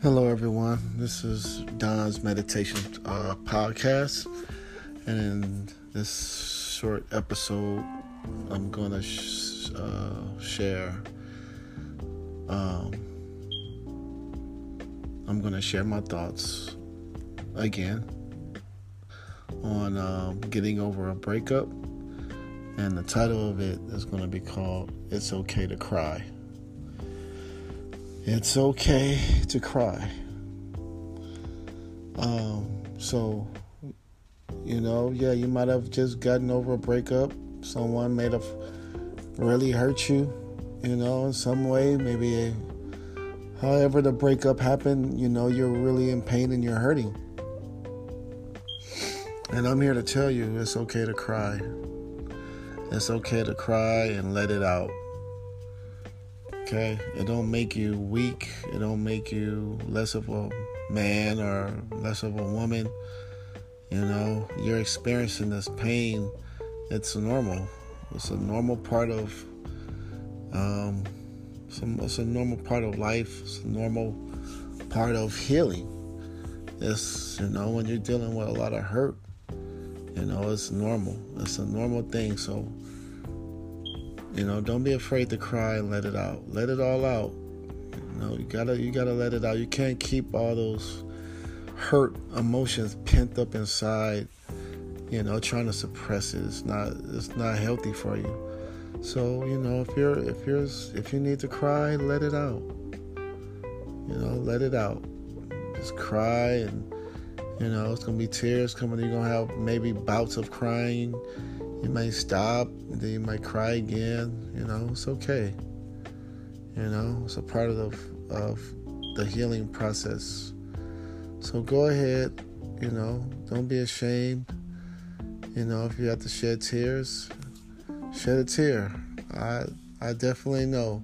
Hello everyone, this is Don's Meditation podcast, and in this short episode I'm going to share my thoughts again on getting over a breakup, and the title of it is going to be called It's Okay to Cry. It's okay to cry. You might have just gotten over a breakup. Someone may have really hurt you, in some way. Maybe however the breakup happened, you're really in pain and you're hurting. And I'm here to tell you it's okay to cry. It's okay to cry and let it out. Okay, it don't make you weak. It don't make you less of a man or less of a woman. You're experiencing this pain. It's normal. It's a normal part of it's a normal part of life. It's a normal part of healing. It's when you're dealing with a lot of hurt, it's normal. It's a normal thing. So. Don't be afraid to cry and let it out. Let it all out. You gotta let it out. You can't keep all those hurt emotions pent up inside, trying to suppress it. It's not healthy for you. So, if you need to cry, let it out. Let it out. Just cry, and it's gonna be tears coming. You're gonna have maybe bouts of crying. You might stop, and then you might cry again. It's okay. It's a part of the healing process. So go ahead. Don't be ashamed. If you have to shed tears, shed a tear. I definitely know.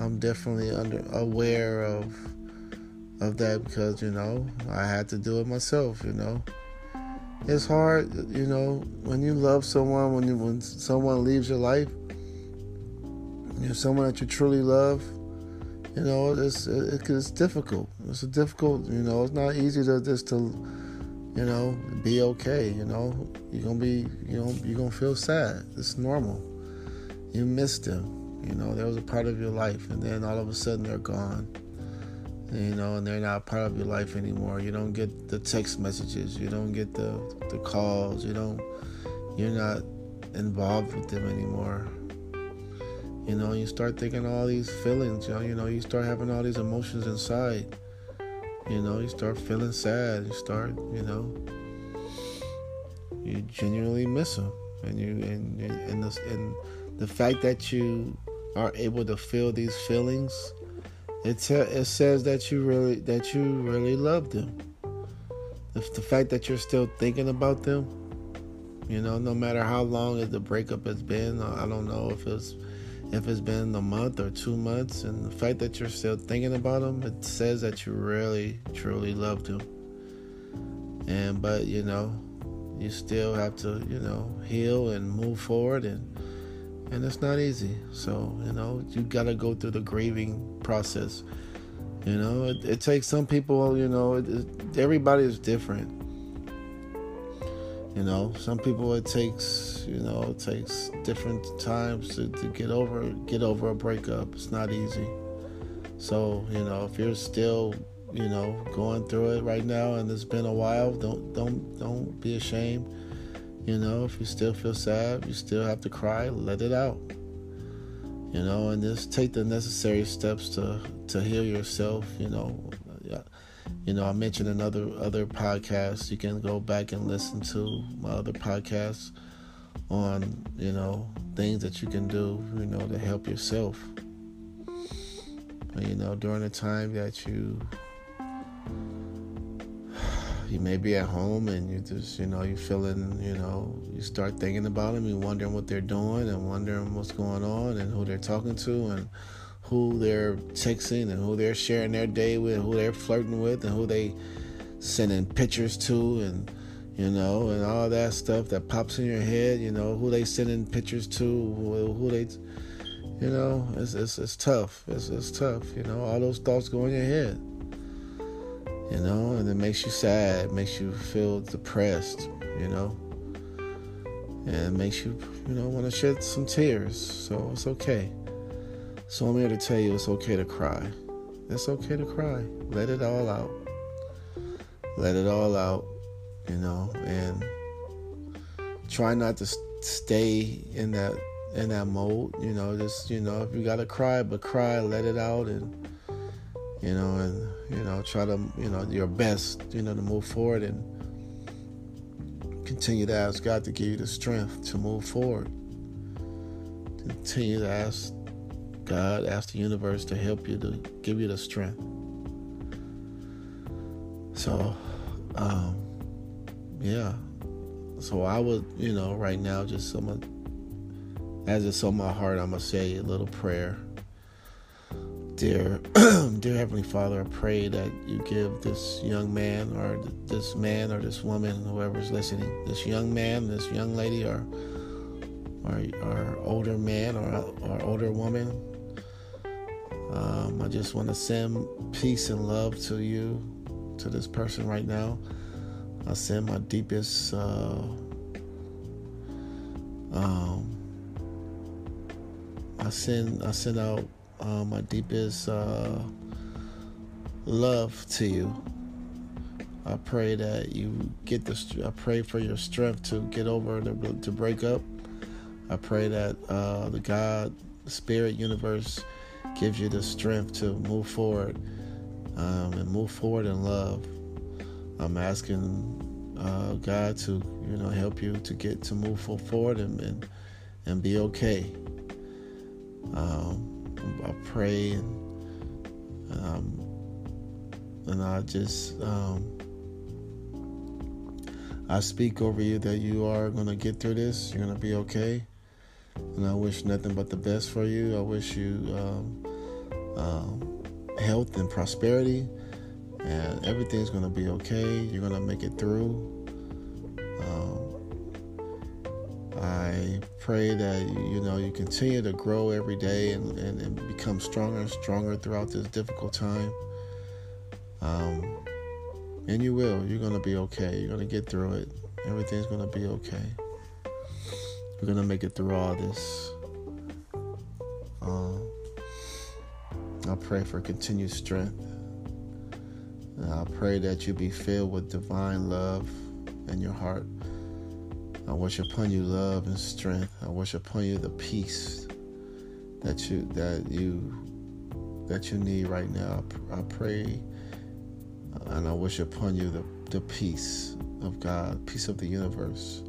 I'm definitely aware of that because I had to do it myself. It's hard, when you love someone, when someone leaves your life, someone that you truly love, it's difficult. It's difficult, it's not easy to just to, be okay, you're gonna feel sad. It's normal. You miss them, there was a part of your life, and then all of a sudden they're gone. And they're not part of your life anymore. You don't get the text messages. You don't get the calls. You're not involved with them anymore. You start thinking all these feelings. You start having all these emotions inside. You start feeling sad. You start, you genuinely miss them. And the fact that you are able to feel these feelings, It says that you really love them. The fact that you're still thinking about them, no matter how long the breakup has been, I don't know if it's been a month or 2 months, and the fact that you're still thinking about them, it says that you really truly loved them. But you still have to heal and move forward, and it's not easy. So, you gotta go through the grieving process. It takes some people, everybody is different. Some people it takes different times to get over a breakup. It's not easy. So, if you're still, going through it right now and it's been a while, don't be ashamed. If you still feel sad, you still have to cry, let it out. And just take the necessary steps to heal yourself. I mentioned in other podcasts. You can go back and listen to my other podcasts on, things that you can do, to help yourself. During the time that you may be at home and you just, you're feeling, you start thinking about them. You're wondering what they're doing and wondering what's going on and who they're talking to and who they're texting and who they're sharing their day with, who they're flirting with and who they sending pictures to and, and all that stuff that pops in your head, who they sending pictures to, who they, it's tough. It's tough. All those thoughts go in your head. you know, and it makes you sad, makes you feel depressed, you know, and it makes you, you know, want to shed some tears. So it's okay. So I'm here to tell you, it's okay to cry. It's okay to cry. Let it all out. Let it all out, you know, and try not to stay in that mode, you know. Just, you know, if you gotta cry, but cry, let it out, and try to, you know, your best, you know, to move forward and continue to ask God to give you the strength to move forward. Continue to ask God, ask the universe to help you, to give you the strength. So, yeah. So I would, you know, right now, just as it's on my heart, I'm going to say a little prayer. Dear Heavenly Father, I pray that you give this young man, or this man, or this woman, whoever's listening, this young man, this young lady, or older man, or older woman. I just want to send peace and love to you, to this person right now. I send my deepest I send out my deepest love to you. I pray that you get this. I pray for your strength to get over to break up. I pray that the God, Spirit, Universe gives you the strength to move forward, and move forward in love. I'm asking God to, you know, help you to get to move forward and be okay. I pray and I just I speak over you that you are gonna get through this. You're gonna be okay. And I wish nothing but the best for you. I wish you health and prosperity, and everything's going to be okay. You're going to make it through. I pray that, you know, you continue to grow every day and become stronger and stronger throughout this difficult time. And you will. You're going to be okay. You're going to get through it. Everything's going to be okay. We're going to make it through all this. I pray for continued strength. And I pray that you be filled with divine love in your heart. I wish upon you love and strength. I wish upon you the peace that you need right now. I pray, and I wish upon you the peace of God, peace of the universe.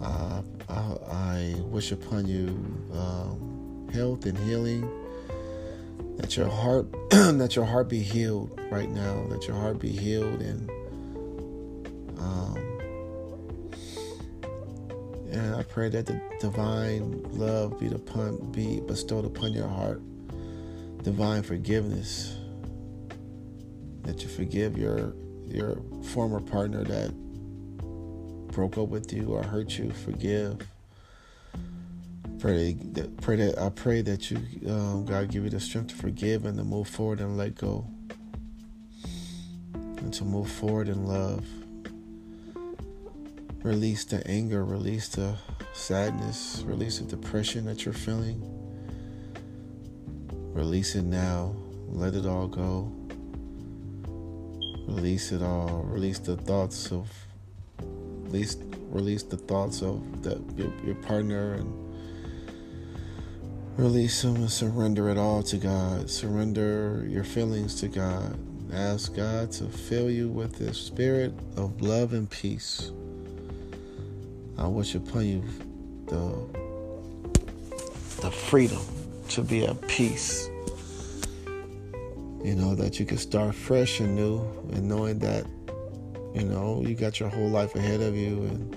I wish upon you health and healing. That your heart be healed right now. That your heart be healed and I pray that the divine love be bestowed upon your heart. Divine forgiveness. That you forgive your former partner that broke up with you or hurt you. Forgive. I pray that you, God, give you the strength to forgive and to move forward and let go, and to move forward in love. Release the anger, release the sadness, release the depression that you're feeling. Release it now. Let it all go. Release it all. Release the thoughts of your partner, and release them and surrender it all to God. Surrender your feelings to God. Ask God to fill you with the spirit of love and peace. I wish upon you the freedom to be at peace. You know, that you can start fresh and new, and knowing that, you know, you got your whole life ahead of you, and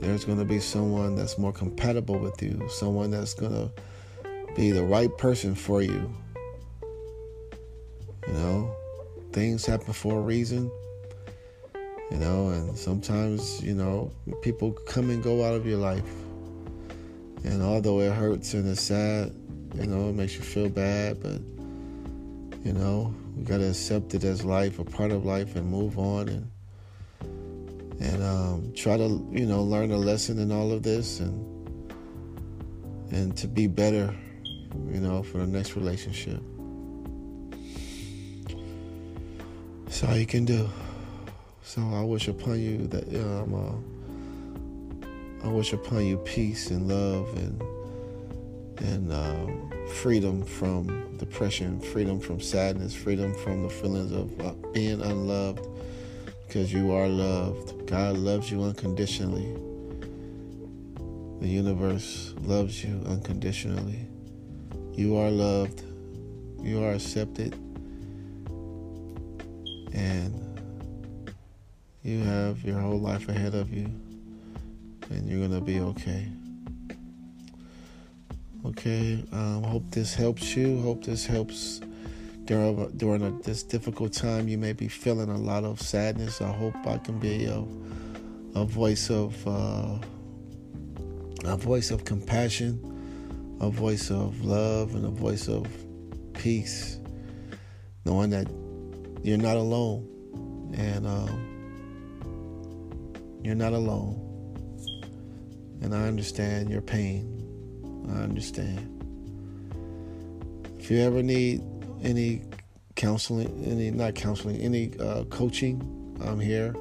there's going to be someone that's more compatible with you. Someone that's going to be the right person for you. You know, things happen for a reason. You know, and sometimes, you know, people come and go out of your life. And although it hurts and it's sad, you know, it makes you feel bad. But, you know, We got to accept it as life, a part of life, and move on and try to, learn a lesson in all of this and to be better, for the next relationship. That's all you can do. So I wish upon you that I wish upon you peace and love and freedom from depression, freedom from sadness, freedom from the feelings of being unloved, because you are loved. God loves you unconditionally. The universe loves you unconditionally. You are loved. You are accepted. And you have your whole life ahead of you. And you're going to be okay. Okay, hope this helps you. Hope this helps during this difficult time. You may be feeling a lot of sadness. I hope I can be a voice of compassion, a voice of love, and a voice of peace. Knowing that you're not alone, and you're not alone. And I understand your pain. I understand. If you ever need any coaching, I'm here.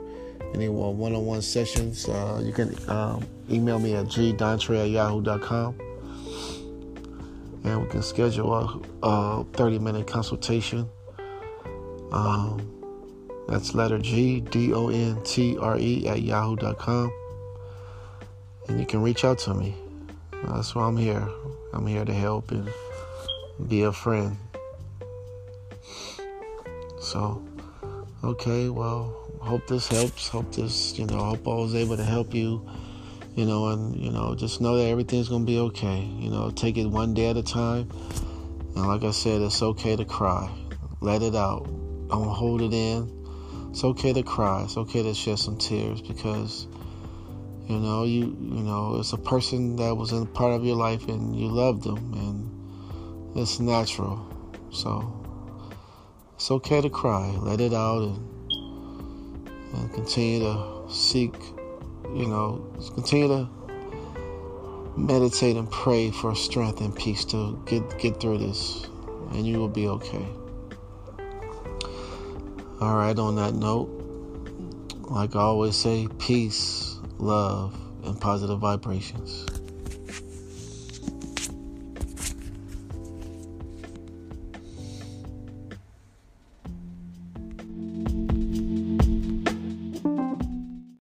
Any one-on-one sessions, you can email me at gdontre@yahoo.com. And we can schedule a 30-minute consultation. That's letter G, DONTRE @yahoo.com. And you can reach out to me. That's why I'm here. I'm here to help and be a friend. So, okay, well, hope this helps. Hope this, hope I was able to help you, and just know that everything's going to be okay. Take it one day at a time. And like I said, it's okay to cry. Let it out. Don't hold it in. It's okay to cry. It's okay to shed some tears because it's a person that was a part of your life and you loved them, and it's natural. So it's okay to cry. Let it out and continue to seek, continue to meditate and pray for strength and peace to get through this, and you will be okay. All right, on that note, like I always say, peace, love, and positive vibrations.